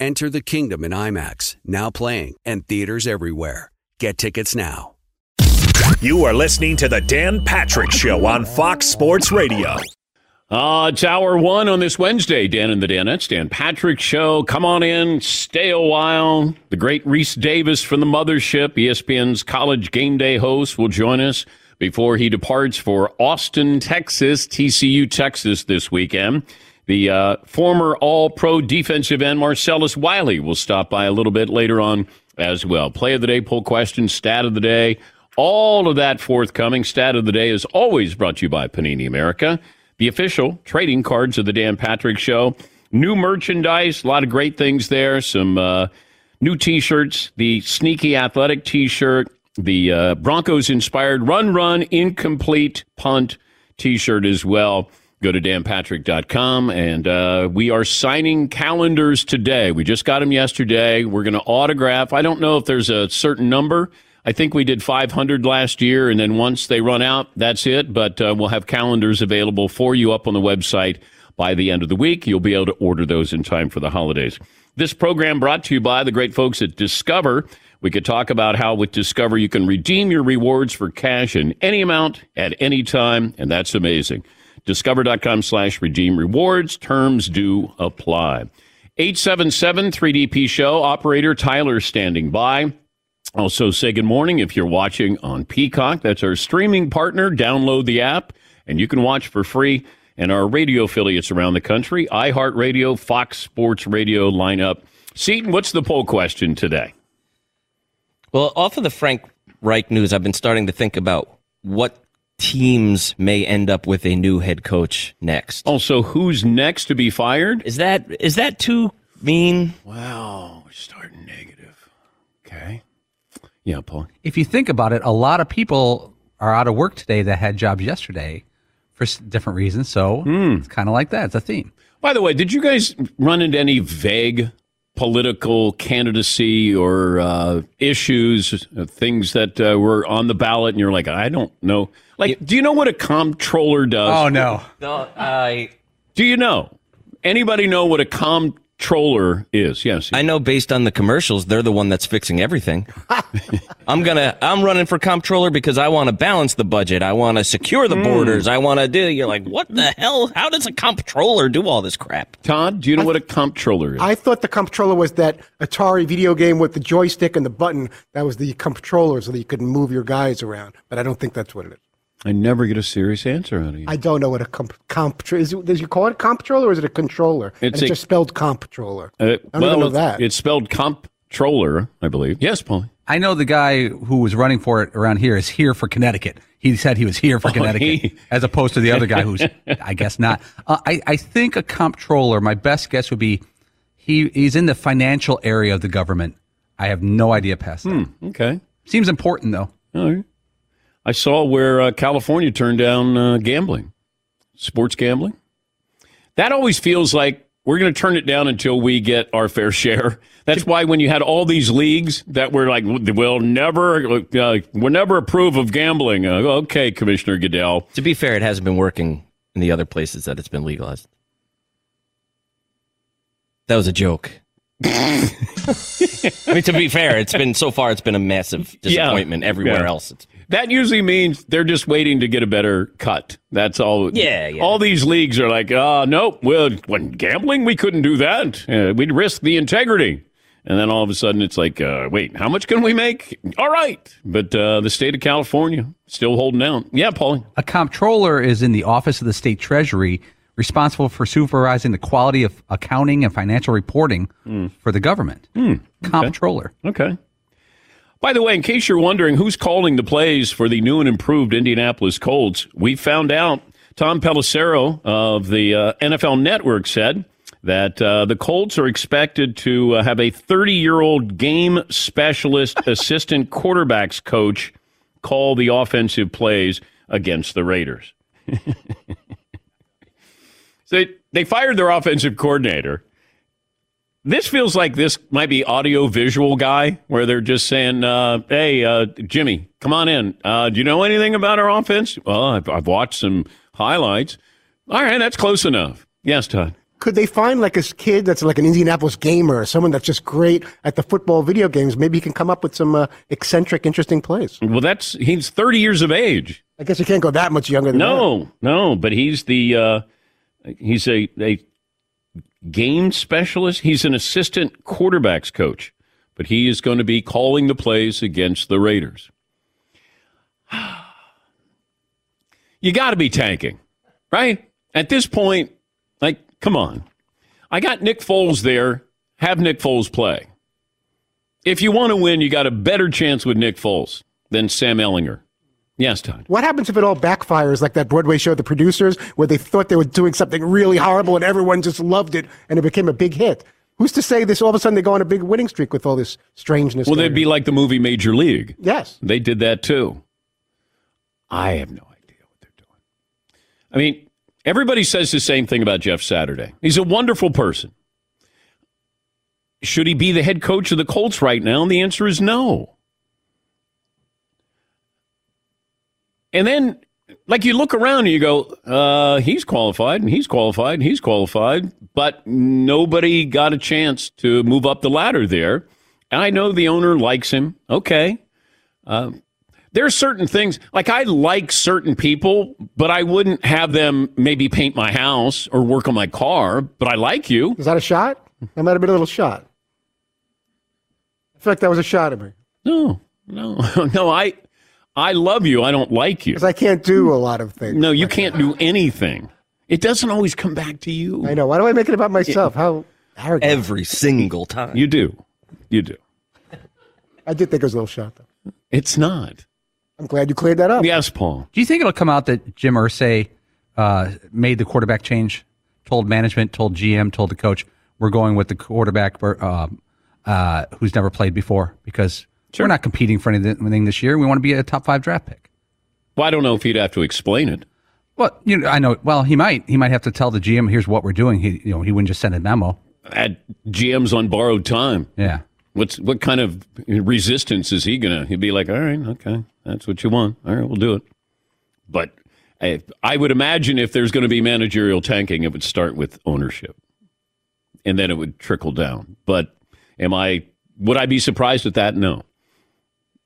Enter the kingdom in IMAX, now playing, and theaters everywhere. Get tickets now. You are listening to the Dan Patrick Show on Fox Sports Radio. It's hour one on this Wednesday, Dan and the Danettes. Dan Patrick Show. Come on in, stay a while. The great Reese Davis from the mothership, ESPN's College Game Day host, will join us before he departs for Austin, Texas, TCU, Texas this weekend. The former All-Pro defensive end Marcellus Wiley will stop by a little bit later on as well. Play of the day, poll question, stat of the day, all of that forthcoming. Stat of the day is always brought to you by Panini America, the official trading cards of the Dan Patrick Show. New merchandise, a lot of great things there. Some new T-shirts, the Sneaky Athletic T-shirt, the Broncos-inspired Run, Incomplete Punt T-shirt as well. Go to danpatrick.com, and we are signing calendars today. We just got them yesterday. We're going to autograph. I don't know if there's a certain number. I think we did 500 last year, and then once they run out, that's it. But we'll have calendars available for you up on the website by the end of the week. You'll be able to order those in time for the holidays. This program brought to you by the great folks at Discover. We could talk about how with Discover you can redeem your rewards for cash in any amount at any time, and that's amazing. Discover.com/redeem rewards. Terms do apply. 877-3DP Show. Operator Tyler standing by. Also say good morning if you're watching on Peacock. That's our streaming partner. Download the app and you can watch for free. And our radio affiliates around the country, iHeartRadio, Fox Sports Radio lineup. Seton, what's the poll question today? Well, off of the Frank Reich news, I've been starting to think about what teams may end up with a new head coach next. Also, who's next to be fired? Is that too mean? Wow, we're starting negative. Okay. Yeah, Paul. If you think about it, a lot of people are out of work today that had jobs yesterday for different reasons, so it's kind of like that. It's a theme. By the way, did you guys run into any vague political candidacy or issues, things that were on the ballot, and you're like, I don't know. Like, do you know what a comptroller does? Oh, no. Do you know? Anybody know what a comptroller is? Yes. I know based on the commercials, they're the one that's fixing everything. I'm running for comptroller because I want to balance the budget. I want to secure the borders. I want to do. You're like, what the hell? How does a comptroller do all this crap? Todd, do you know what a comptroller is? I thought the comptroller was that Atari video game with the joystick and the button. That was the comptroller, so that you could move your guys around. But I don't think that's what it is. I never get a serious answer out of you. I don't know what a comptroller is. Does you call it a comptroller or is it a controller? It's just spelled comptroller. I don't know that. It's spelled comptroller, I believe. Yes, Paul. I know the guy who was running for it around here is here for Connecticut. He said he was here for Connecticut as opposed to the other guy who's, I guess, not. I think a comptroller, my best guess would be he's in the financial area of the government. I have no idea past that. Okay. Seems important, though. All right. I saw where California turned down gambling, sports gambling. That always feels like we're going to turn it down until we get our fair share. That's why when you had all these leagues that were like, we'll never approve of gambling. Okay, Commissioner Goodell. To be fair, it hasn't been working in the other places that it's been legalized. That was a joke. I mean, to be fair, so far it's been a massive disappointment everywhere else. That usually means they're just waiting to get a better cut. That's all. Yeah. All these leagues are like, nope, when gambling, we couldn't do that. We'd risk the integrity. And then all of a sudden it's like, wait, how much can we make? All right. But the state of California still holding out. Yeah, Paulie. A comptroller is in the office of the state treasury, responsible for supervising the quality of accounting and financial reporting for the government. Okay. Comptroller. Okay. By the way, in case you're wondering who's calling the plays for the new and improved Indianapolis Colts, we found out Tom Pelissero of the NFL Network said that the Colts are expected to have a 30-year-old game specialist assistant quarterbacks coach call the offensive plays against the Raiders. They fired their offensive coordinator. This feels like this might be audio-visual guy, where they're just saying, hey, Jimmy, come on in. Do you know anything about our offense? Well, I've watched some highlights. All right, that's close enough. Yes, Todd. Could they find like a kid that's like an Indianapolis gamer, someone that's just great at the football video games? Maybe he can come up with some eccentric, interesting plays. Well, he's 30 years of age. I guess he can't go that much younger than that. No, but he's the... he's a game specialist. He's an assistant quarterbacks coach, but he is going to be calling the plays against the Raiders. You got to be tanking, right? At this point, like, come on. I got Nick Foles there. Have Nick Foles play. If you want to win, you got a better chance with Nick Foles than Sam Ehlinger. Yes, Todd. What happens if it all backfires like that Broadway show, The Producers, where they thought they were doing something really horrible and everyone just loved it and it became a big hit? Who's to say this all of a sudden they go on a big winning streak with all this strangeness? Well, they'd be like the movie Major League. Yes. They did that too. I have no idea what they're doing. I mean, everybody says the same thing about Jeff Saturday. He's a wonderful person. Should he be the head coach of the Colts right now? And the answer is no. And then, like, you look around and you go, he's qualified, and he's qualified, and he's qualified, but nobody got a chance to move up the ladder there. And I know the owner likes him. Okay. There are certain things, like, I like certain people, but I wouldn't have them maybe paint my house or work on my car, but I like you. Is that a shot? That might have been a little shot. In fact, that was a shot at me. No, I love you. I don't like you. Because I can't do a lot of things. No, you can't do anything. It doesn't always come back to you. I know. Why do I make it about myself? How arrogant. Every single time. You do. I did think it was a little shot, though. It's not. I'm glad you cleared that up. Yes, Paul. Do you think it'll come out that Jim Irsay made the quarterback change, told management, told GM, told the coach, we're going with the quarterback who's never played before because... Sure. We're not competing for anything this year. We want to be a top 5 draft pick. Well, I don't know if he'd have to explain it. Well, I know. Well, he might. He might have to tell the GM, "Here's what we're doing." He wouldn't just send a memo. At GM's on borrowed time. Yeah. What kind of resistance is he gonna? He'd be like, "All right, okay, that's what you want. All right, we'll do it." But I would imagine if there's going to be managerial tanking, it would start with ownership, and then it would trickle down. But would I be surprised at that? No.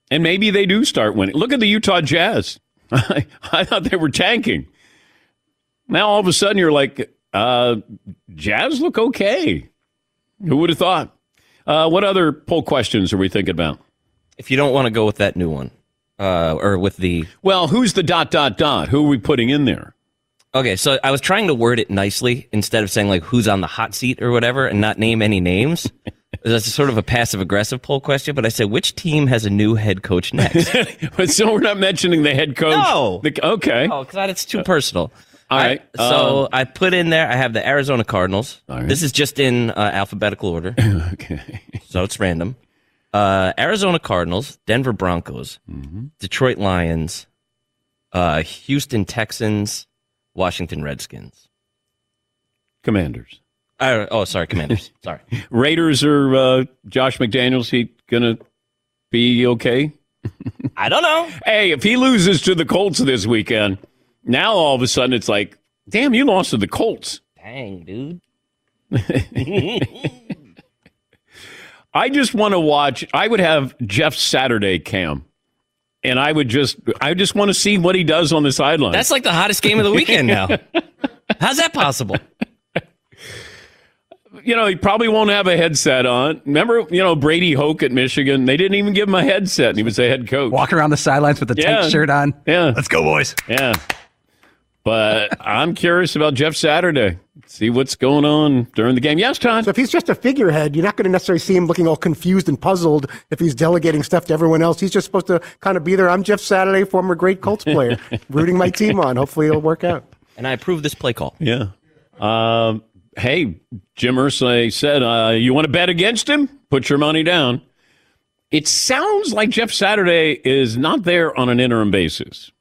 And maybe they do start winning. Look at the Utah Jazz. I thought they were tanking. Now all of a sudden you're like, Jazz look okay. Who would have thought? What other poll questions are we thinking about? If you don't want to go with that new one, or with the... Well, who's the ... Who are we putting in there? Okay, so I was trying to word it nicely instead of saying, like, who's on the hot seat or whatever and not name any names. That's sort of a passive-aggressive poll question, but I said, which team has a new head coach next? So we're not mentioning the head coach? No! Okay. Oh, because it's too personal. All right. So I put in there, I have the Arizona Cardinals. All right. This is just in alphabetical order. Okay. So it's random. Arizona Cardinals, Denver Broncos, Detroit Lions, Houston Texans, Washington Redskins. Commanders. Commanders. Sorry. Raiders are Josh McDaniels. He going to be okay? I don't know. Hey, if he loses to the Colts this weekend, now all of a sudden it's like, damn, you lost to the Colts. Dang, dude. I just want to watch. I would have Jeff Saturday cam. And I just want to see what he does on the sideline. That's like the hottest game of the weekend now. How's that possible? You know, he probably won't have a headset on. Remember, Brady Hoke at Michigan? They didn't even give him a headset, and he was the head coach. Walk around the sidelines with a tight shirt on. Yeah. Let's go, boys. Yeah. But I'm curious about Jeff Saturday. See what's going on during the game. Yes, Todd? So if he's just a figurehead, you're not going to necessarily see him looking all confused and puzzled if he's delegating stuff to everyone else. He's just supposed to kind of be there. I'm Jeff Saturday, former great Colts player, rooting my team on. Hopefully it'll work out. And I approve this play call. Yeah. Hey, Jim Irsay said, you want to bet against him? Put your money down. It sounds like Jeff Saturday is not there on an interim basis.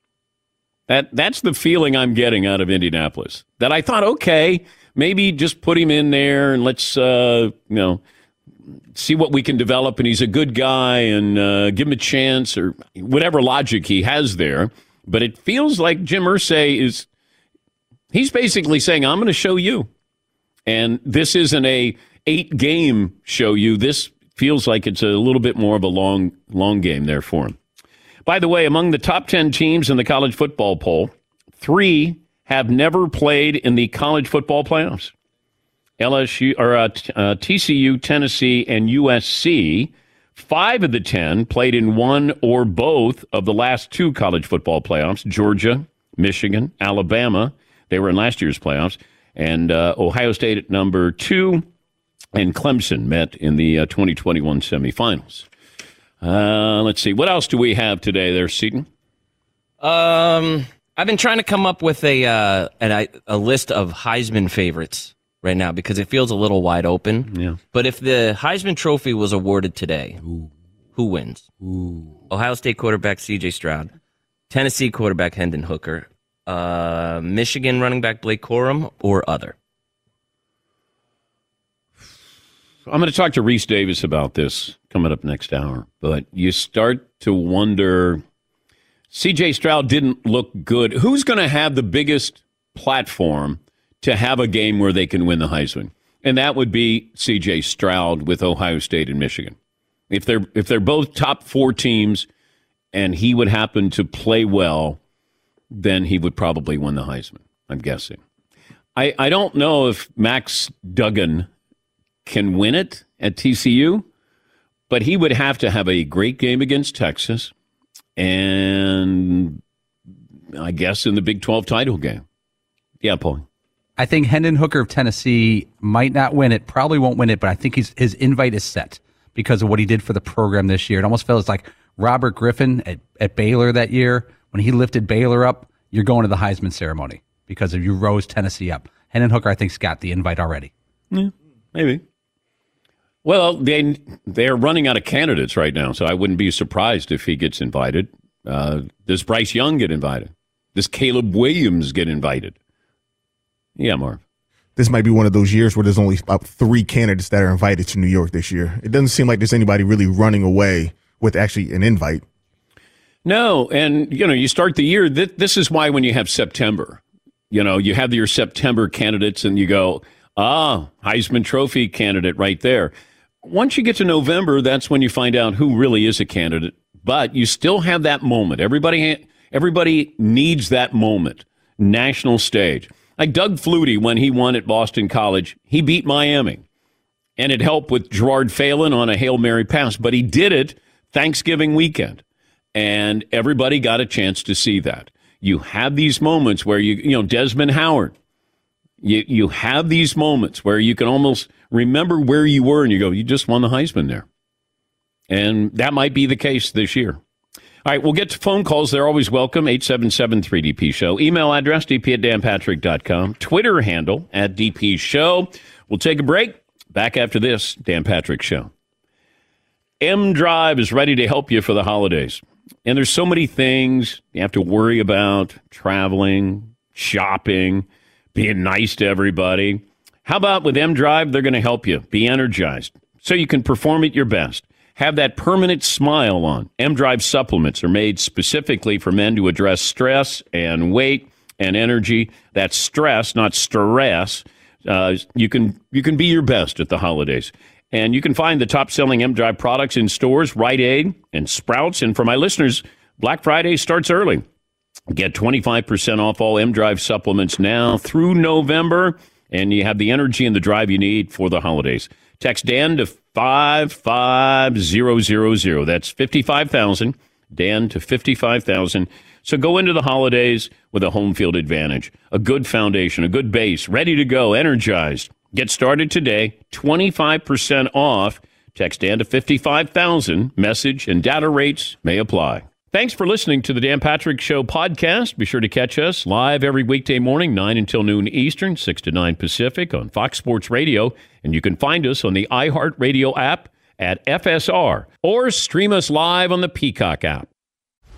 That's the feeling I'm getting out of Indianapolis. That I thought, okay, maybe just put him in there and let's, see what we can develop. And he's a good guy and give him a chance or whatever logic he has there. But it feels like Jim Irsay he's basically saying, I'm going to show you. And this isn't a 8-game show you. This feels like it's a little bit more of a long game there for him. By the way, among the top 10 teams in the college football poll, 3 have never played in the college football playoffs. LSU or TCU, Tennessee, and USC. 5 of the 10 played in one or both of the last 2 college football playoffs. Georgia, Michigan, Alabama. They were in last year's playoffs. And Ohio State at number 2, and Clemson met in the 2021 semifinals. Let's see. What else do we have today there, Seton? I've been trying to come up with a list of Heisman favorites right now because it feels a little wide open. Yeah. But if the Heisman Trophy was awarded today, who wins? Ooh. Ohio State quarterback C.J. Stroud, Tennessee quarterback Hendon Hooker, Michigan running back Blake Corum, or other? I'm going to talk to Reese Davis about this coming up next hour, but you start to wonder, C.J. Stroud didn't look good. Who's going to have the biggest platform to have a game where they can win the Heisman? And that would be C.J. Stroud with Ohio State and Michigan. If they're both top 4 teams and he would happen to play well, then he would probably win the Heisman, I'm guessing. I don't know if Max Duggan can win it at TCU, but he would have to have a great game against Texas and I guess in the Big 12 title game. Yeah, Paul. I think Hendon Hooker of Tennessee might not win it, probably won't win it, but I think his invite is set because of what he did for the program this year. It almost feels like Robert Griffin at Baylor that year. When he lifted Baylor up, you're going to the Heisman ceremony because you rose Tennessee up. Hendon Hooker, I think, has got the invite already. Yeah, maybe. Well, they're running out of candidates right now, so I wouldn't be surprised if he gets invited. Does Bryce Young get invited? Does Caleb Williams get invited? Yeah, Marv. This might be one of those years where there's only about 3 candidates that are invited to New York this year. It doesn't seem like there's anybody really running away with actually an invite. No, and, you start the year. This is why when you have September, you have your September candidates and you go, Heisman Trophy candidate right there. Once you get to November, that's when you find out who really is a candidate. But you still have that moment. Everybody needs that moment, national stage. Like Doug Flutie, when he won at Boston College, he beat Miami. And it helped with Gerard Phelan on a Hail Mary pass. But he did it Thanksgiving weekend. and everybody got a chance to see that. You have these moments where you know Desmond Howard. You have these moments where you can almost remember where you were, and you go, you just won the Heisman there. And that might be the case this year. All right, we'll get to phone calls. They're always welcome. 877-3DP-SHOW. Email address, dp@danpatrick.com. Twitter handle, @DP Show. We'll take a break. Back after this, Dan Patrick Show. M-Drive is ready to help you for the holidays. And there's so many things you have to worry about, traveling, shopping, being nice to everybody. How about with M-Drive, they're going to help you be energized so you can perform at your best. Have that permanent smile on. M-Drive supplements are made specifically for men to address stress and weight and energy. That's stress, not stress. You can be your best at the holidays. And you can find the top-selling M-Drive products in stores, Rite Aid and Sprouts. And for my listeners, Black Friday starts early. Get 25% off all M-Drive supplements now through November, and you have the energy and the drive you need for the holidays. Text Dan to 55000. That's 55,000. Dan to 55,000. So go into the holidays with a home field advantage, a good foundation, a good base, ready to go, energized. Get started today, 25% off. Text Dan to 55,000. Message and data rates may apply. Thanks for listening to the Dan Patrick Show podcast. Be sure to catch us live every weekday morning, 9 until noon Eastern, 6 to 9 Pacific on Fox Sports Radio. And you can find us on the iHeartRadio app at FSR or stream us live on the Peacock app.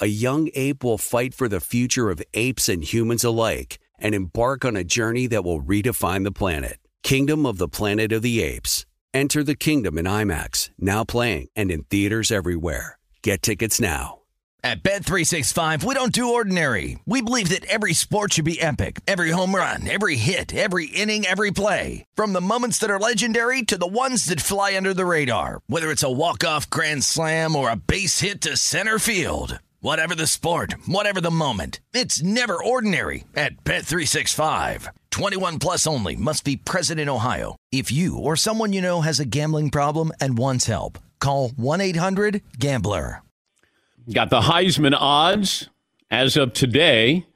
a young ape will fight for the future of apes and humans alike and embark on a journey that will redefine the planet. Kingdom of the Planet of the Apes. Enter the kingdom in IMAX, now playing and in theaters everywhere. Get tickets now. At Bet365, we don't do ordinary. We believe that every sport should be epic. Every home run, every hit, every inning, every play. From the moments that are legendary to the ones that fly under the radar. Whether it's a walk-off grand slam or a base hit to center field. Whatever the sport, whatever the moment. It's never ordinary at Bet365. 21 plus only. Must be present in Ohio. If you or someone you know has a gambling problem and wants help, call 1-800-GAMBLER. Got the Heisman odds as of today.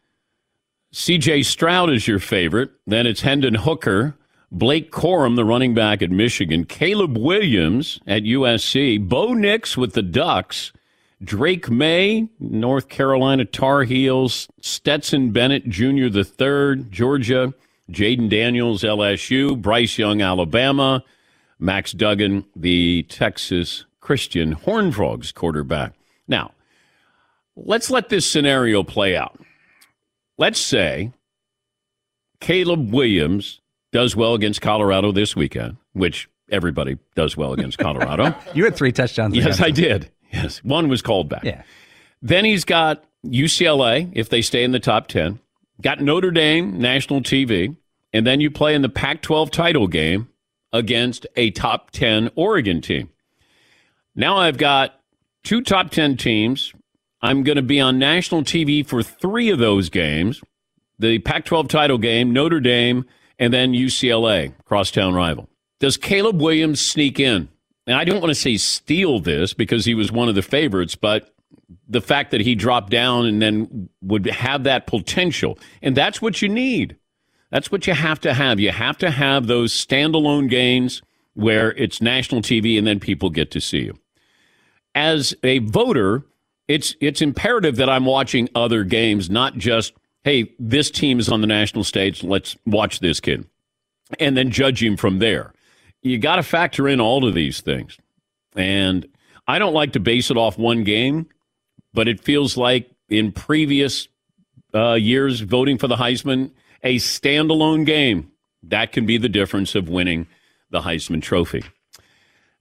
C.J. Stroud is your favorite. Then it's Hendon Hooker, Blake Corum, the running back at Michigan, Caleb Williams at USC, Bo Nix with the Ducks, Drake May, North Carolina Tar Heels, Stetson Bennett Jr. the third, Georgia, Jaden Daniels, LSU, Bryce Young, Alabama, Max Duggan, the Texas Christian Horned Frogs quarterback. Now, let's let this scenario play out. Let's say Caleb Williams does well against Colorado this weekend, which everybody does well against Colorado. You had 3 touchdowns. Yes, I did. Yes. One was called back. Yeah. Then he's got UCLA, if they stay in the top 10, got Notre Dame, national TV, and then you play in the Pac-12 title game against a top 10 Oregon team. Now I've got 2 top 10 teams. I'm going to be on national TV for 3 of those games, the Pac-12 title game, Notre Dame, and then UCLA, crosstown rival. Does Caleb Williams sneak in? Now, I don't want to say steal this because he was one of the favorites, but the fact that he dropped down and then would have that potential, and that's what you need. That's what you have to have. You have to have those standalone gains where it's national TV and then people get to see you. As a voter, it's imperative that I'm watching other games, not just, hey, this team is on the national stage, let's watch this kid, and then judge him from there. You got to factor in all of these things. And I don't like to base it off one game, but it feels like in previous years voting for the Heisman, a standalone game, that can be the difference of winning the Heisman Trophy.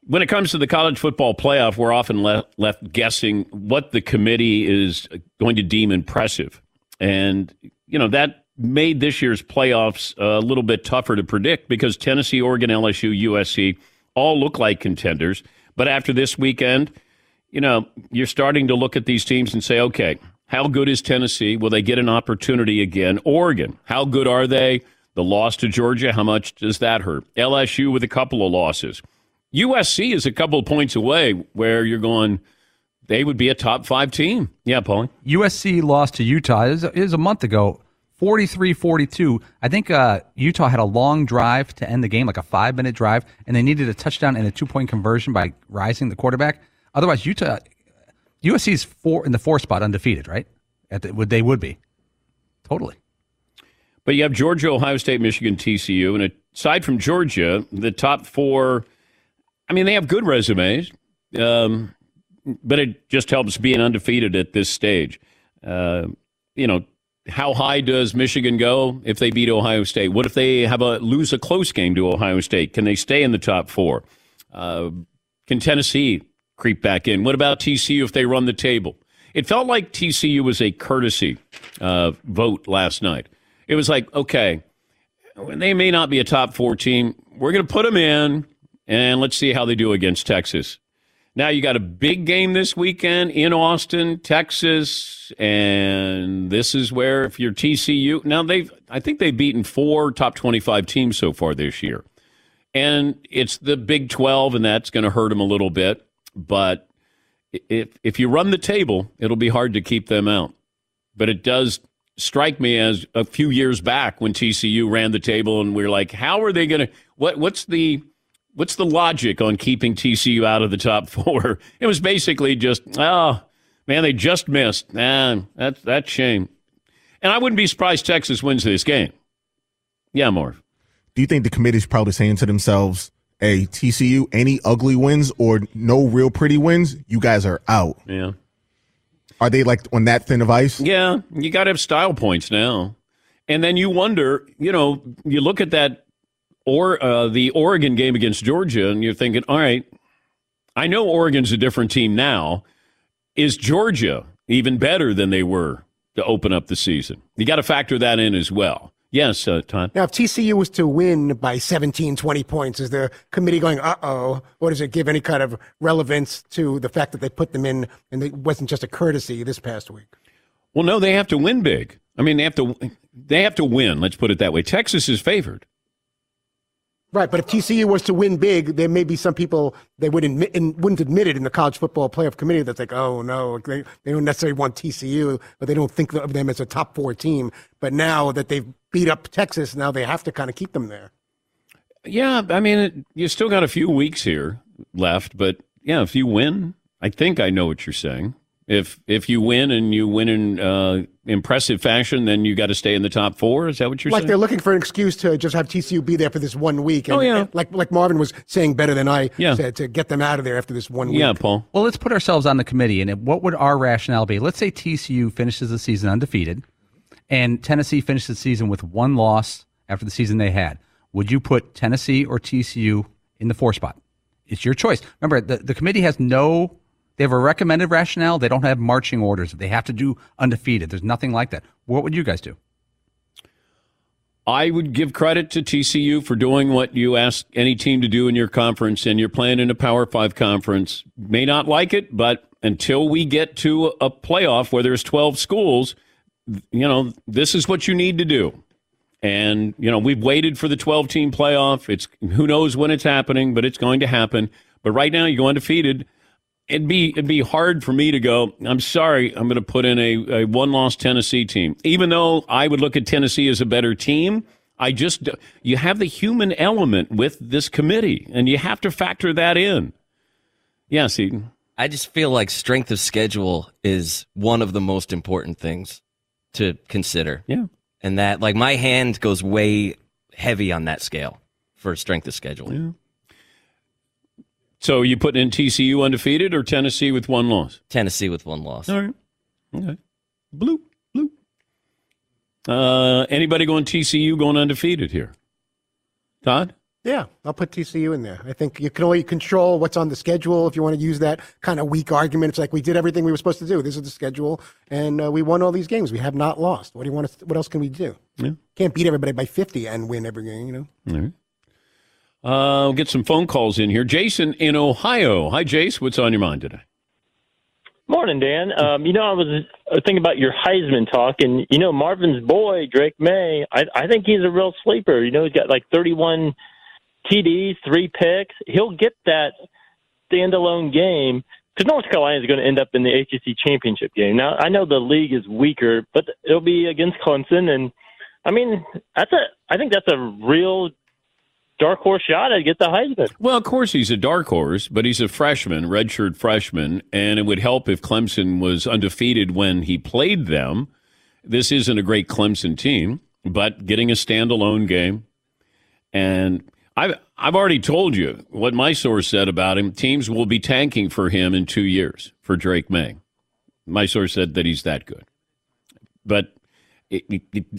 When it comes to the college football playoff, we're often left guessing what the committee is going to deem impressive. And, you know, that made this year's playoffs a little bit tougher to predict because Tennessee, Oregon, LSU, USC all look like contenders. But after this weekend, you know, you're starting to look at these teams and say, okay, how good is Tennessee? Will they get an opportunity again? Oregon, how good are they? The loss to Georgia, how much does that hurt? LSU with a couple of losses. USC is a couple of points away where you're going, they would be a top 5 team. Yeah, Paulie. USC lost to Utah. It was a month ago, 43-42. I think Utah had a long drive to end the game, like a 5-minute drive, and they needed a touchdown and a 2-point conversion by rising the quarterback. Otherwise, USC is in the 4th spot undefeated, right? They would be. Totally. But you have Georgia, Ohio State, Michigan, TCU. And aside from Georgia, the top 4, I mean, they have good resumes, but it just helps being undefeated at this stage. You know, how high does Michigan go if they beat Ohio State? What if they lose a close game to Ohio State? Can they stay in the top 4? Can Tennessee creep back in? What about TCU if they run the table? It felt like TCU was a courtesy vote last night. It was like, okay, they may not be a top 4 team. We're going to put them in, and let's see how they do against Texas. Now you got a big game this weekend in Austin, Texas, and this is where if you're TCU, now I think they've beaten 4 top 25 teams so far this year. And it's the Big 12, and that's going to hurt them a little bit. But if you run the table, it'll be hard to keep them out. But it does strike me as a few years back when TCU ran the table, and we're like, how are they going to – what's the logic on keeping TCU out of the top 4? It was basically just, oh, man, they just missed. Man, that's shame. And I wouldn't be surprised Texas wins this game. Yeah, Marv. Do you think the committee's probably saying to themselves, hey, TCU, any ugly wins or no real pretty wins, you guys are out? Yeah. Are they like on that thin of ice? Yeah, you got to have style points now. And then you wonder, you know, you look at that, or the Oregon game against Georgia, and you're thinking, all right, I know Oregon's a different team now. Is Georgia even better than they were to open up the season? You got to factor that in as well. Yes, Todd? Now, if TCU was to win by 17, 20 points, is the committee going, uh-oh, or does it give any kind of relevance to the fact that they put them in and it wasn't just a courtesy this past week? Well, no, they have to win big. I mean, they have to win, let's put it that way. Texas is favored. Right, but if TCU was to win big, there may be some people they wouldn't admit it in the college football playoff committee. That's like, oh no, they don't necessarily want TCU, but they don't think of them as a top four team. But now that they've beat up Texas, now they have to kind of keep them there. Yeah, I mean, you still got a few weeks here left, but yeah, if you win, I think I know what you're saying. If you win and you win in impressive fashion, then you got to stay in the top four. Is that what you're saying? Like they're looking for an excuse to just have TCU be there for this 1 week. And, and like Marvin was saying better than I said, to get them out of there after this 1 week. Yeah, Paul. Well, let's put ourselves on the committee, and what would our rationale be? Let's say TCU finishes the season undefeated, and Tennessee finishes the season with one loss after the season they had. Would you put Tennessee or TCU in the four spot? It's your choice. Remember, the committee has no... They have a recommended rationale. They don't have marching orders. They have to do undefeated. There's nothing like that. What would you guys do? I would give credit to TCU for doing what you ask any team to do in your conference, and you're playing in a Power 5 conference. May not like it, but until we get to a playoff where there's 12 schools, you know, this is what you need to do. And, you know, we've waited for the 12-team playoff. It's who knows when it's happening, but it's going to happen. But right now you go undefeated. It'd be hard for me to go, I'm sorry, I'm going to put in a one-loss Tennessee team. Even though I would look at Tennessee as a better team, you have the human element with this committee, and you have to factor that in. Yeah, Seton. I just feel like strength of schedule is one of the most important things to consider. Yeah. And that, like, my hand goes way heavy on that scale for strength of schedule. Yeah. So you put in TCU undefeated or Tennessee with one loss? Tennessee with one loss. All right. Okay. Blue. Anybody going TCU going undefeated here? Todd? Yeah, I'll put TCU in there. I think you can only control what's on the schedule if you want to use that kind of weak argument. It's like we did everything we were supposed to do. This is the schedule, and we won all these games. We have not lost. What do you want? What else can we do? Yeah. Can't beat everybody by 50 and win every game, you know? All right. We'll get some phone calls in here. Jason in Ohio. Hi, Jace. What's on your mind today? Morning, Dan. I was thinking about your Heisman talk, and, you know, Marvin's boy, Drake May, I think he's a real sleeper. You know, he's got like 31 TDs, 3 picks. He'll get that standalone game because North Carolina is going to end up in the ACC championship game. Now, I know the league is weaker, but it'll be against Clemson, and, I mean, I think that's a real dark horse shot to get the Heisman. Well, of course he's a dark horse, but he's a freshman, redshirt freshman, and it would help if Clemson was undefeated when he played them. This isn't a great Clemson team, but getting a standalone game. And I've already told you what my source said about him. Teams will be tanking for him in 2 years for Drake May. My source said that he's that good. But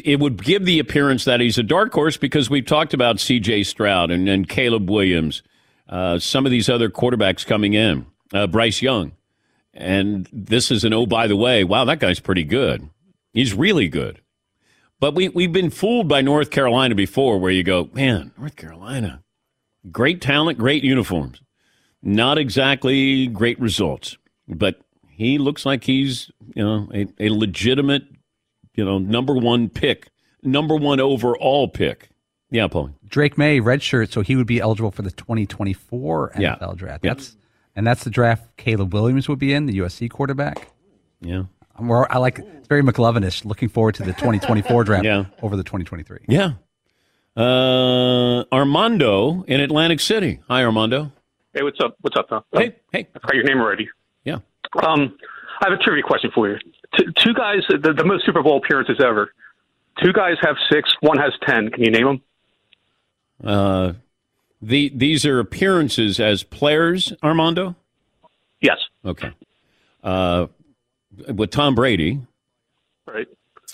it would give the appearance that he's a dark horse because we've talked about C.J. Stroud and Caleb Williams, some of these other quarterbacks coming in, Bryce Young. And this is an, oh, by the way, wow, that guy's pretty good. He's really good. But we've been fooled by North Carolina before where you go, man, North Carolina, great talent, great uniforms. Not exactly great results. But he looks like he's, you know, a legitimate number 1 pick, number 1 overall pick. Yeah, Paul. Drake May, redshirt, so he would be eligible for the 2024 NFL draft. That's the draft Caleb Williams would be in, the USC quarterback. Yeah. I like it. It's very McLovinish, looking forward to the 2024 draft over the 2023. Yeah. Armando in Atlantic City. Hi, Armando. Hey, what's up? What's up, Tom? Hey. I got your name already. Yeah. I have a trivia question for you. Two guys, the most Super Bowl appearances ever. Two guys have 6, one has 10. Can you name them? These are appearances as players, Armando? Yes. Okay. With Tom Brady. Right.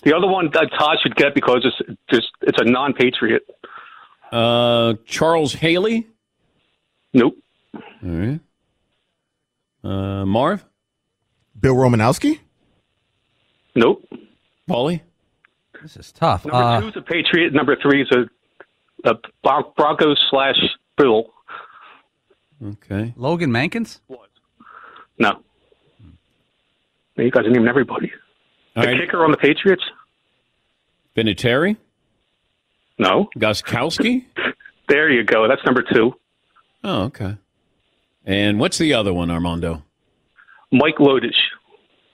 The other one that Todd should get because it's a non-patriot. Charles Haley? Nope. All right. Marv? Bill Romanowski? Nope. Paulie? This is tough. Number 2 is a Patriot. Number 3 is a Broncos /Bill. Okay. Logan Mankins? No. You guys are naming everybody. The kicker on the Patriots? Vinatieri? No. Gostkowski? There you go. That's number two. Oh, okay. And what's the other one, Armando? Mike Lodish.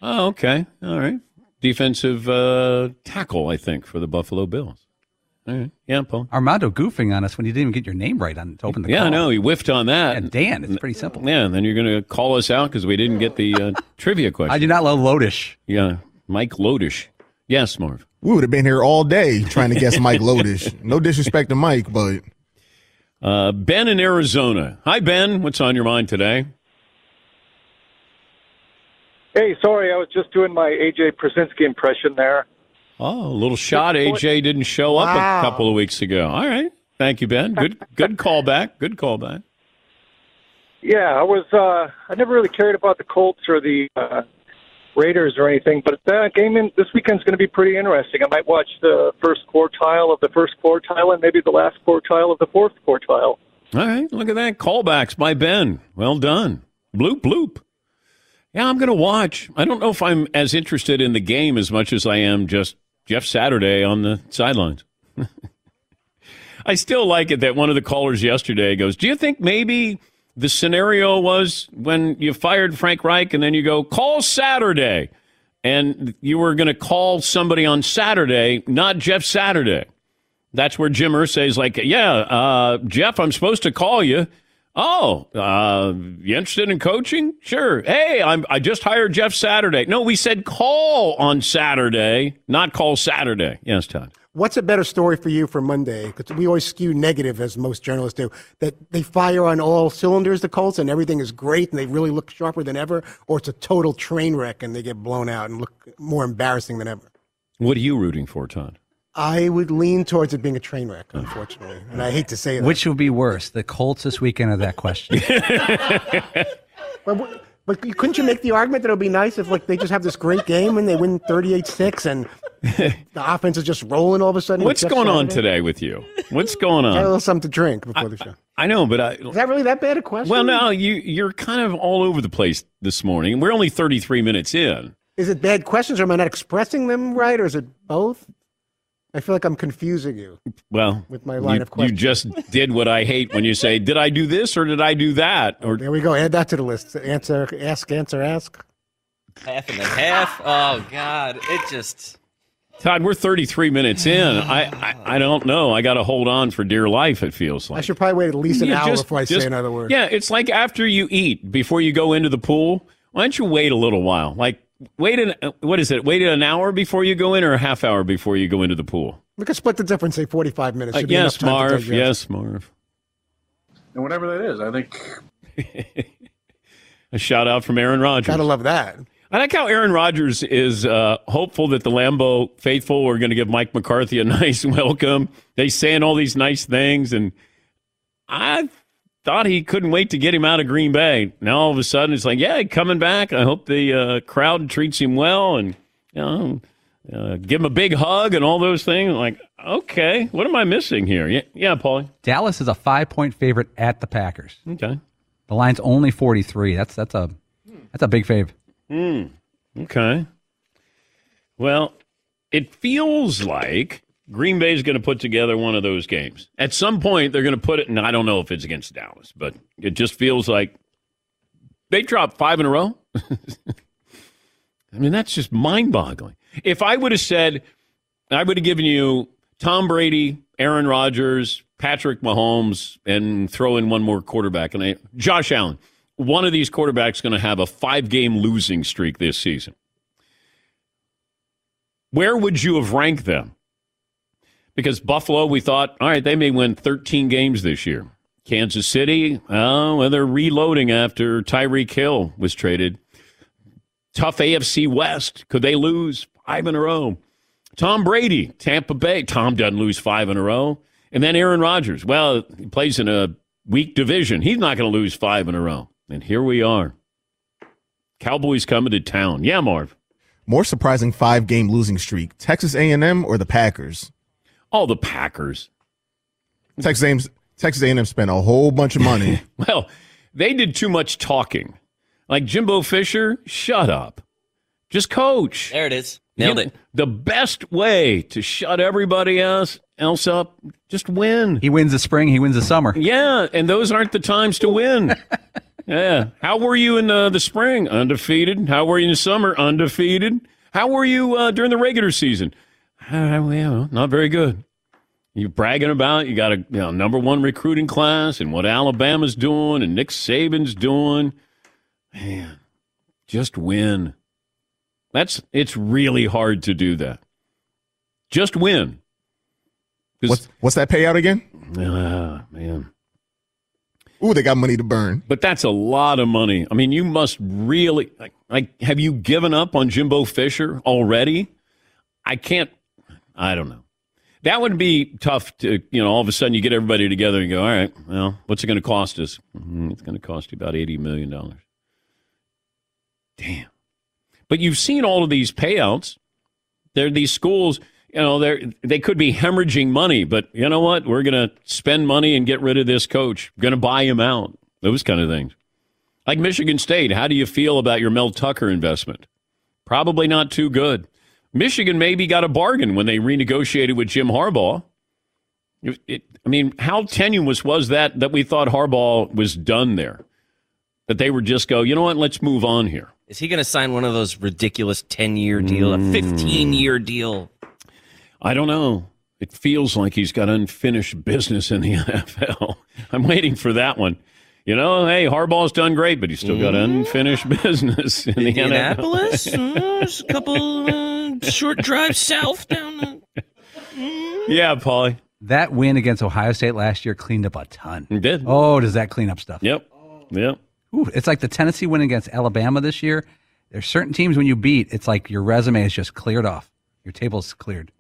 Oh, okay. All right. Defensive tackle, I think, for the Buffalo Bills. All right. Yeah, Paul. Armando goofing on us when you didn't even get your name right on to open the call. Yeah, I know. He whiffed on that. And Dan, it's pretty simple. Yeah, and then you're going to call us out because we didn't get the trivia question. I do not love Lodish. Yeah, Mike Lodish. Yes, Marv. We would have been here all day trying to guess Mike Lodish. No disrespect to Mike, but... Ben in Arizona. Hi, Ben. What's on your mind today? Hey, sorry, I was just doing my A.J. Pruszynski impression there. Oh, a little shot. A.J. didn't show up a couple of weeks ago. All right. Thank you, Ben. Good callback. Good callback. Yeah, I never really cared about the Colts or the Raiders or anything, but that game this weekend's going to be pretty interesting. I might watch the first quartile of the first quartile and maybe the last quartile of the fourth quartile. All right. Look at that. Callbacks by Ben. Well done. Bloop, bloop. Yeah, I'm going to watch. I don't know if I'm as interested in the game as much as I am just Jeff Saturday on the sidelines. I still like it that one of the callers yesterday goes, do you think maybe the scenario was when you fired Frank Reich and then you go, call Saturday, and you were going to call somebody on Saturday, not Jeff Saturday? That's where Jim Irsay is like, Jeff, I'm supposed to call you. Oh, you interested in coaching? Sure. Hey, I just hired Jeff Saturday. No, we said call on Saturday, not call Saturday. Yes, Todd. What's a better story for you for Monday? Because we always skew negative, as most journalists do, that they fire on all cylinders, the Colts, and everything is great, and they really look sharper than ever, or it's a total train wreck and they get blown out and look more embarrassing than ever. What are you rooting for, Todd? I would lean towards it being a train wreck, unfortunately. And I hate to say that. Which would be worse, the Colts this weekend or that question? But couldn't you make the argument that it would be nice if like they just have this great game and they win 38-6 and the offense is just rolling all of a sudden? What's going on today with you? What's going on? I had a little something to drink before the show. I know, but is that really that bad a question? Well, no, you're kind of all over the place this morning. We're only 33 minutes in. Is it bad questions, or am I not expressing them right, or is it both? I feel like I'm confusing you. Well, with my line of questions. You just did what I hate when you say, did I do this or did I do that? Or there we go. Add that to the list. Answer, ask. Half and a half. Oh, God. It just. Todd, we're 33 minutes in. I don't know. I got to hold on for dear life, it feels like. I should probably wait at least an hour before I say another word. Yeah, it's like after you eat, before you go into the pool, why don't you wait a little while? Like, Wait an hour before you go in, or a half hour before you go into the pool? We could split the difference, say 45 minutes. Yes, Marv. And whatever that is, I think. A shout out from Aaron Rodgers. Gotta love that. I like how Aaron Rodgers is hopeful that the Lambeau faithful are going to give Mike McCarthy a nice welcome. They saying all these nice things, and I thought he couldn't wait to get him out of Green Bay. Now all of a sudden it's like, yeah, coming back. I hope the crowd treats him well and give him a big hug and all those things. I'm like, okay, what am I missing here? Yeah, Paulie. Dallas is a 5-point favorite at the Packers. Okay, the line's only 43. That's a big fave. Okay. Well, it feels like Green Bay is going to put together one of those games. At some point, they're going to put it, and I don't know if it's against Dallas, but it just feels like they dropped 5 in a row. I mean, that's just mind-boggling. If I would have said, I would have given you Tom Brady, Aaron Rodgers, Patrick Mahomes, and throw in one more quarterback, and Josh Allen. One of these quarterbacks is going to have a 5-game losing streak this season. Where would you have ranked them? Because Buffalo, we thought, all right, they may win 13 games this year. Kansas City, they're reloading after Tyreek Hill was traded. Tough AFC West. Could they lose 5 in a row? Tom Brady, Tampa Bay. Tom doesn't lose 5 in a row. And then Aaron Rodgers. Well, he plays in a weak division. He's not going to lose 5 in a row. And here we are. Cowboys coming to town. Yeah, Marv. More surprising 5-game losing streak. Texas A&M or the Packers? Oh, the Packers. Texas A&M spent a whole bunch of money. Well, they did too much talking. Like Jimbo Fisher, shut up. Just coach. There it is. Nailed it. The best way to shut everybody else up, just win. He wins the spring. He wins the summer. Yeah, and those aren't the times to win. Yeah. How were you in the spring? Undefeated. How were you in the summer? Undefeated. How were you during the regular season? Well, not very good. You're bragging about you got a number one recruiting class and what Alabama's doing and Nick Saban's doing. Man, just win. It's really hard to do that. Just win. What's that payout again? Man. Ooh, they got money to burn. But that's a lot of money. I mean, you must really have you given up on Jimbo Fisher already? I don't know. That would be tough to, all of a sudden you get everybody together and go, all right, well, what's it going to cost us? It's going to cost you about $80 million. Damn. But you've seen all of these payouts. There are these schools, they could be hemorrhaging money, but you know what? We're going to spend money and get rid of this coach. We're going to buy him out. Those kind of things. Like Michigan State, how do you feel about your Mel Tucker investment? Probably not too good. Michigan maybe got a bargain when they renegotiated with Jim Harbaugh. How tenuous was that we thought Harbaugh was done there? That they would just go, you know what, let's move on here. Is he going to sign one of those ridiculous 10-year deal, a 15-year deal? I don't know. It feels like he's got unfinished business in the NFL. I'm waiting for that one. Hey, Harbaugh's done great, but he's still got unfinished business in the NFL. Indianapolis? There's a couple... short drive south down the... Yeah, Paulie. That win against Ohio State last year cleaned up a ton. It did. Oh, does that clean up stuff? Yep. Yep. Ooh, it's like the Tennessee win against Alabama this year. There's certain teams when you beat, it's like your resume is just cleared off. Your table's cleared.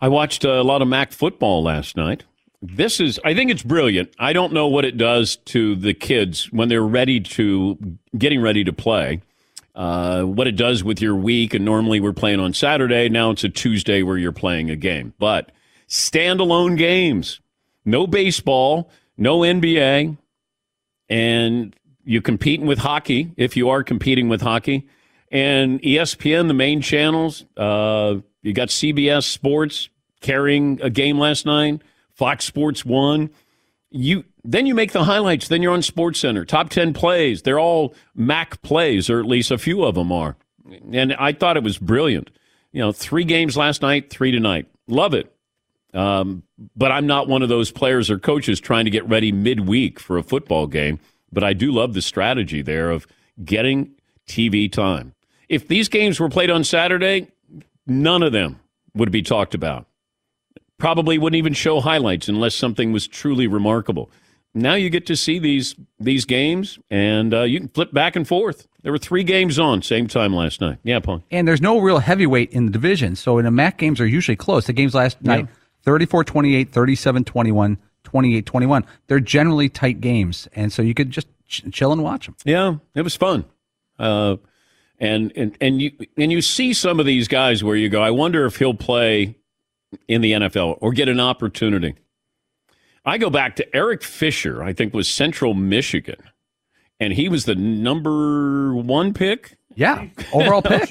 I watched a lot of MAC football last night. I think it's brilliant. I don't know what it does to the kids when they're getting ready to play. What it does with your week, and normally we're playing on Saturday. Now it's a Tuesday where you're playing a game. But standalone games, no baseball, no NBA, and you're competing with hockey, if you are competing with hockey. And ESPN, the main channels, you got CBS Sports carrying a game last night, Fox Sports 1. Then you make the highlights. Then you're on SportsCenter. Top 10 plays. They're all MAC plays, or at least a few of them are. And I thought it was brilliant. 3 games last night, 3 tonight. Love it. But I'm not one of those players or coaches trying to get ready midweek for a football game. But I do love the strategy there of getting TV time. If these games were played on Saturday, none of them would be talked about. Probably wouldn't even show highlights unless something was truly remarkable. Now you get to see these games, and you can flip back and forth. There were 3 games on same time last night. Yeah, Paul. And there's no real heavyweight in the division, so in the MAC games are usually close. The games last night, 34-28, 37-21, 28-21. They're generally tight games, and so you could just chill and watch them. Yeah, it was fun. And you see some of these guys where you go, I wonder if he'll play in the NFL or get an opportunity. I go back to Eric Fisher, I think was Central Michigan, and he was the number 1 pick. Yeah, overall pick.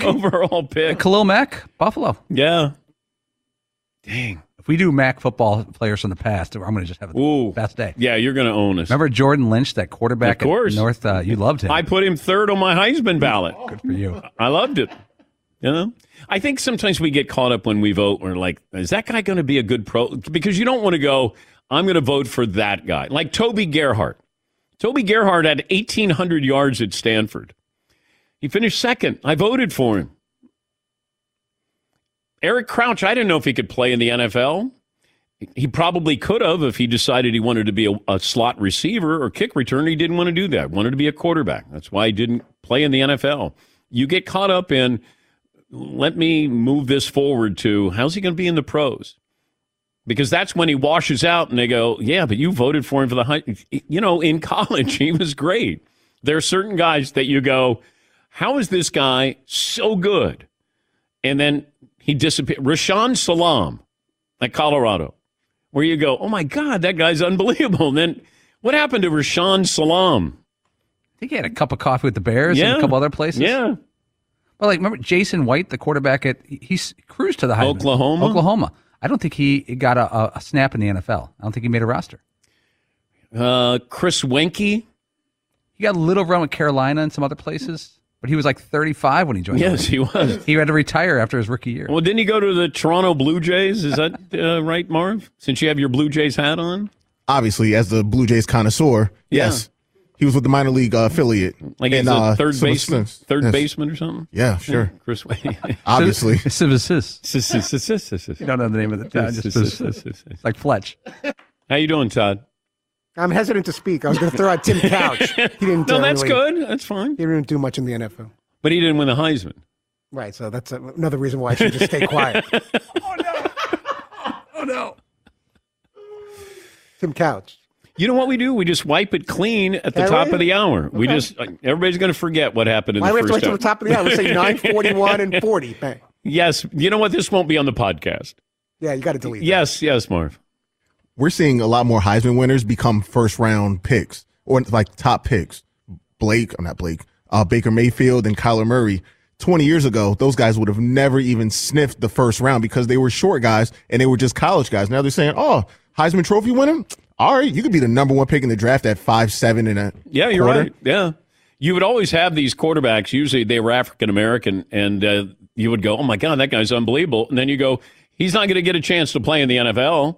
Khalil Mack, Buffalo. Yeah. Dang. If we do MAC football players from the past, I'm going to just have the best day. Yeah, you're going to own us. Remember Jordan Lynch, that quarterback at North? You loved him. I put him 3rd on my Heisman ballot. Good for you. I loved it. I think sometimes we get caught up when we vote. We're like, is that guy going to be a good pro? Because you don't want to go, I'm going to vote for that guy. Like Toby Gerhart. Toby Gerhart had 1,800 yards at Stanford. He finished 2nd. I voted for him. Eric Crouch, I didn't know if he could play in the NFL. He probably could have if he decided he wanted to be a slot receiver or kick returner. He didn't want to do that. He wanted to be a quarterback. That's why he didn't play in the NFL. You get caught up in... Let me move this forward to how's he going to be in the pros? Because that's when he washes out and they go, yeah, but you voted for him for the high. In college, he was great. There are certain guys that you go, how is this guy so good? And then he disappeared. Rashaan Salam at Colorado, where you go, oh my God, that guy's unbelievable. And then what happened to Rashaan Salam? I think he had a cup of coffee with the Bears and a couple other places. Yeah. But like, remember Jason White, the quarterback at he's cruised to the Heisman. Oklahoma. I don't think he got a snap in the NFL. I don't think he made a roster. Chris Wenke. He got a little run with Carolina and some other places, but he was like 35 when he joined. Yes, he was. He had to retire after his rookie year. Well, didn't he go to the Toronto Blue Jays? Is that right, Marv? Since you have your Blue Jays hat on? Obviously, as the Blue Jays connoisseur, yes. He was with the minor league affiliate. Like in third baseman or something? Yeah, sure. Chris Wenke. Obviously. You don't know the name of the town. It's like Fletch. How you doing, Todd? I'm hesitant to speak. I was going to throw out Tim Couch. He didn't. No, that's really good. That's fine. He didn't do much in the NFL. But he didn't win the Heisman. Right, so that's another reason why I should just stay quiet. Oh, no. Oh, no. Tim Couch. You know what we do? We just wipe it clean at the top of the hour. Okay. We just everybody's going to forget what happened in the first hour. Why do we have to wait till the top of the hour? Let's say 9:41 and 40. Bang. Yes. You know what? This won't be on the podcast. Yeah, you got to delete it. Yes, Marv. We're seeing a lot more Heisman winners become first-round picks or like top picks. Baker Mayfield and Kyler Murray. 20 years ago, those guys would have never even sniffed the first round because they were short guys and they were just college guys. Now they're saying, oh, Heisman Trophy winner? All right, you could be the number one pick in the draft at 5'7" in a yeah, you're quarter. Right. Yeah. You would always have these quarterbacks. Usually they were African-American, and you would go, oh, my God, that guy's unbelievable. And then you go, he's not going to get a chance to play in the NFL.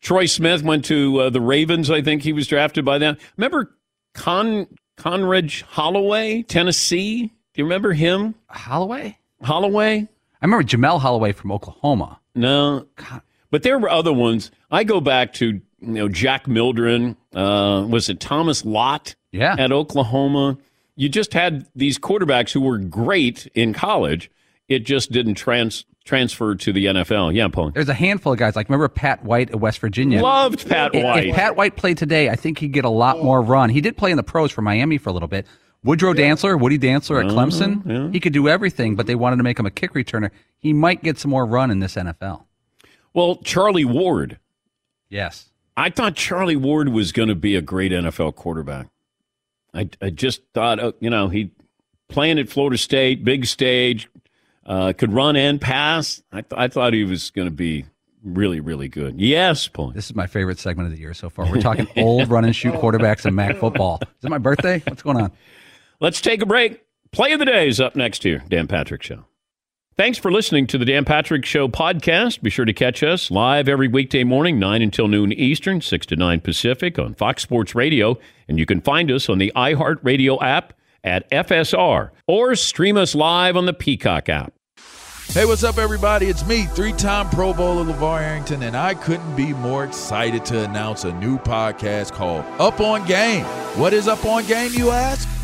Troy Smith went to the Ravens. I think he was drafted by them. Remember Conridge Holloway, Tennessee? Do you remember him? Holloway? I remember Jamel Holloway from Oklahoma. No. God. But there were other ones. I go back to Jack Mildren. Was it Thomas Lott at Oklahoma? You just had these quarterbacks who were great in college. It just didn't transfer to the NFL. Yeah, Paul. There's a handful of guys. Like, remember Pat White at West Virginia? Loved Pat White. If Pat White played today, I think he'd get a lot more run. He did play in the pros for Miami for a little bit. Woody Dantzler at Clemson. Yeah. He could do everything, but they wanted to make him a kick returner. He might get some more run in this NFL. Well, Charlie Ward. Yes. I thought Charlie Ward was going to be a great NFL quarterback. I just thought, he playing at Florida State, big stage, could run and pass. I thought he was going to be really, really good. Yes, Paul. This is my favorite segment of the year so far. We're talking old run-and-shoot quarterbacks in MAC football. Is it my birthday? What's going on? Let's take a break. Play of the Day is up next here. Dan Patrick Show. Thanks for listening to the Dan Patrick Show podcast. Be sure to catch us live every weekday morning, 9 until noon Eastern, 6 to 9 Pacific on Fox Sports Radio. And you can find us on the iHeartRadio app at FSR or stream us live on the Peacock app. Hey, what's up, everybody? It's me, three-time Pro Bowler LeVar Arrington, and I couldn't be more excited to announce a new podcast called Up on Game. What is Up on Game, you ask?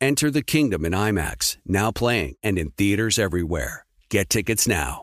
Enter the kingdom in IMAX, now playing and in theaters everywhere. Get tickets now.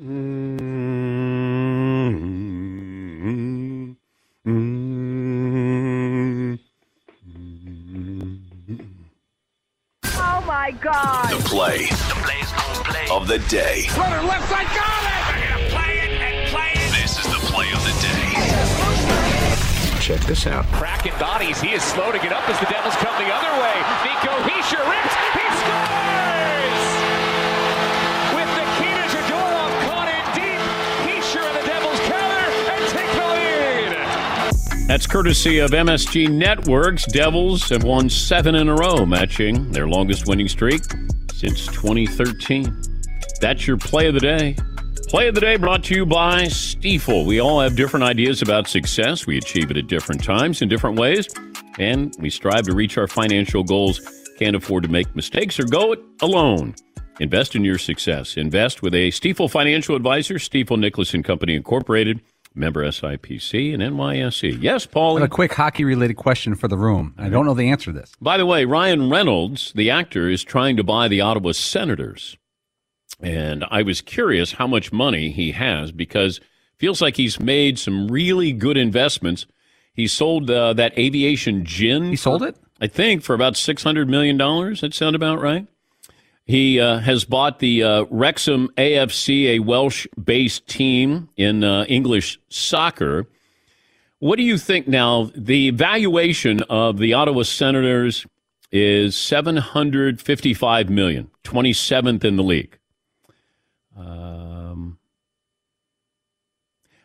Oh my God! The play of the day. Runner left side, got it! We're gonna play it and play it. This is the play of the day. Check this out. Cracking bodies. He is slow to get up as the Devils come the other way. Nico Hischier rips. He scores! With the Keener Jadorov caught in deep. Hischier and the Devils counter and take the lead. That's courtesy of MSG Networks. Devils have won 7 in a row, matching their longest winning streak since 2013. That's your play of the day. Play of the Day brought to you by Stiefel. We all have different ideas about success. We achieve it at different times in different ways, and we strive to reach our financial goals. Can't afford to make mistakes or go it alone. Invest in your success. Invest with a Stiefel financial advisor, Stiefel Nicholas & Company Incorporated, member SIPC and NYSE. Yes, Paul? But a quick hockey-related question for the room. I don't know the answer to this. By the way, Ryan Reynolds, the actor, is trying to buy the Ottawa Senators. And I was curious how much money he has, because it feels like he's made some really good investments. He sold that aviation gin. He sold it? I think for about $600 million. That sound about right? He has bought the Wrexham AFC, a Welsh-based team in English soccer. What do you think now? The valuation of the Ottawa Senators is $755 million, 27th in the league.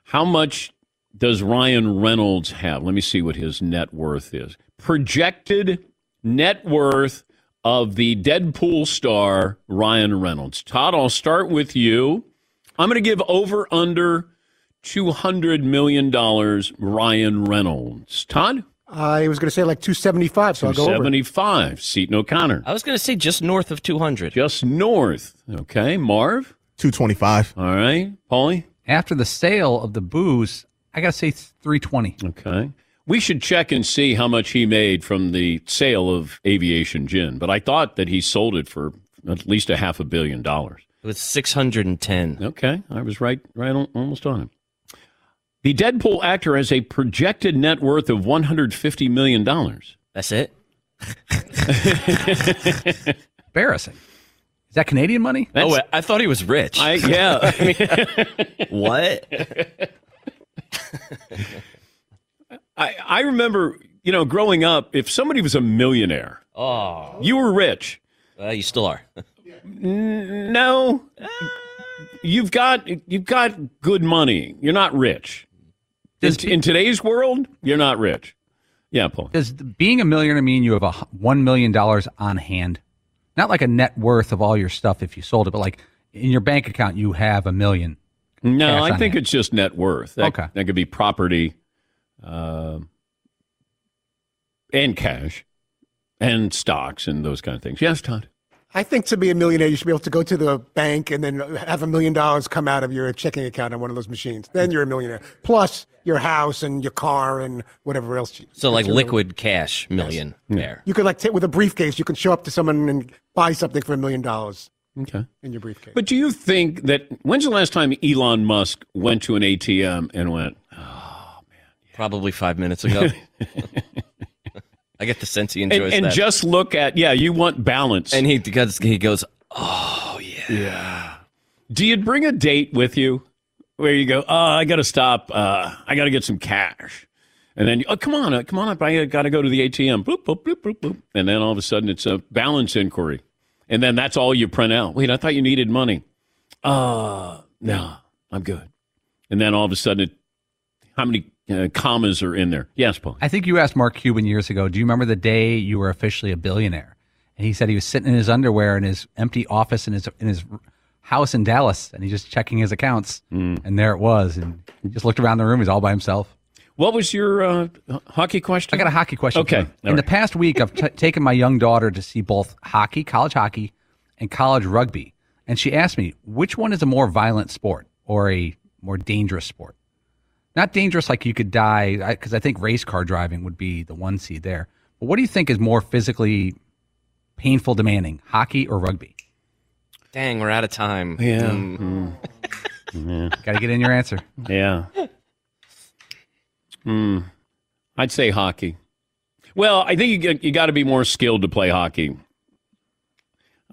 How much does Ryan Reynolds have? Let me see what his net worth is. Projected net worth of the Deadpool star Ryan Reynolds. Todd, I'll start with you. I'm going to give over under $200 million Ryan Reynolds. Todd? I was going to say like 275, so I'll go over. 275, Seton O'Connor. I was going to say just north of 200. Just north. Okay, Marv? 225. All right. Paulie? After the sale of the booze, I got to say 320. Okay. We should check and see how much he made from the sale of aviation gin, but I thought that he sold it for at least a $500 million. It was 610. Okay. I was right on, almost on him. The Deadpool actor has a projected net worth of $150 million. That's it? Embarrassing. Is that Canadian money? That's... I thought he was rich. What? I remember, growing up, if somebody was a millionaire, you were rich. You still are. No. You've got good money. You're not rich. In today's world, you're not rich. Yeah, Paul. Does being a millionaire mean you have $1 million on hand? Not like a net worth of all your stuff if you sold it, but like in your bank account, you have $1 million. No, I think it's just net worth. That could be property and cash and stocks and those kind of things. Yes, Todd? I think to be a millionaire, you should be able to go to the bank and then have $1 million come out of your checking account on one of those machines. Then you're a millionaire. Plus your house and your car and whatever else. So like liquid cash million there. You could like with a briefcase, you can show up to someone and buy something for $1 million. Okay. In your briefcase. But do you think that, when's the last time Elon Musk went to an ATM and went, oh man. Yeah. Probably 5 minutes ago. I get the sense he enjoys that. And just look at, you want balance. And he goes, oh, yeah. Do you bring a date with you where you go, oh, I got to stop. I got to get some cash. And then, oh, come on up. I got to go to the ATM. Bloop, bloop, bloop, bloop, bloop. And then all of a sudden it's a balance inquiry. And then that's all you print out. Wait, I thought you needed money. No, I'm good. And then all of a sudden, how many commas are in there? Yes, Paul. I think you asked Mark Cuban years ago, do you remember the day you were officially a billionaire? And he said he was sitting in his underwear in his empty office in his house in Dallas, and he's just checking his accounts, and there it was. And he just looked around the room. He's all by himself. What was your hockey question? I got a hockey question. Okay. In the past week, I've taken my young daughter to see both college hockey, and college rugby. And she asked me, which one is a more violent sport or a more dangerous sport? Not dangerous like you could die, because I think race car driving would be the one seed there. But what do you think is more physically painful, demanding, hockey or rugby? Dang, we're out of time. Yeah. Got to get in your answer. Yeah. I'd say hockey. Well, I think you got to be more skilled to play hockey.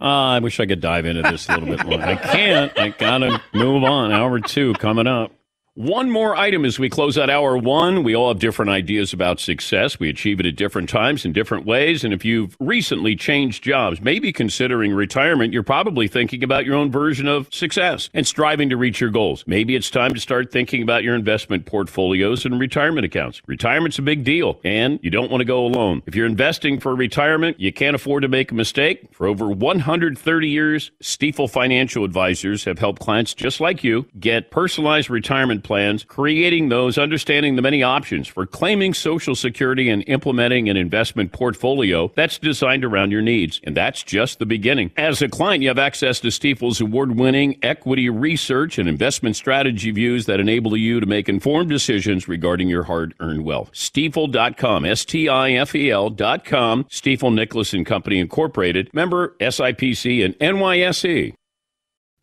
I wish I could dive into this a little bit more. I can't. I got to move on. Hour two coming up. One more item as we close out hour one. We all have different ideas about success. We achieve it at different times in different ways. And if you've recently changed jobs, maybe considering retirement, you're probably thinking about your own version of success and striving to reach your goals. Maybe it's time to start thinking about your investment portfolios and retirement accounts. Retirement's a big deal, and you don't want to go alone. If you're investing for retirement, you can't afford to make a mistake. For over 130 years, Stifel Financial Advisors have helped clients just like you get personalized retirement plans, creating those, understanding the many options for claiming Social Security, and implementing an investment portfolio that's designed around your needs. And that's just the beginning. As a client, you have access to Stifel's award-winning equity research and investment strategy views that enable you to make informed decisions regarding your hard-earned wealth. Stifel.com, Stifel.com, Stifel Nicholas & Company Incorporated, member SIPC and NYSE.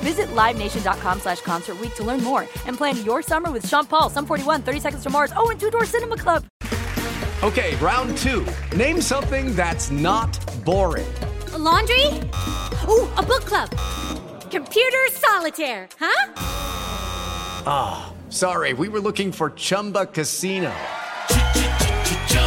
Visit LiveNation.com/Concert Week to learn more and plan your summer with Sean Paul, Sum 41, 30 Seconds to Mars, and Two Door Cinema Club. Okay, round two. Name something that's not boring. A laundry? Ooh, a book club. Computer solitaire, huh? Ah, oh, sorry, we were looking for Chumba Casino.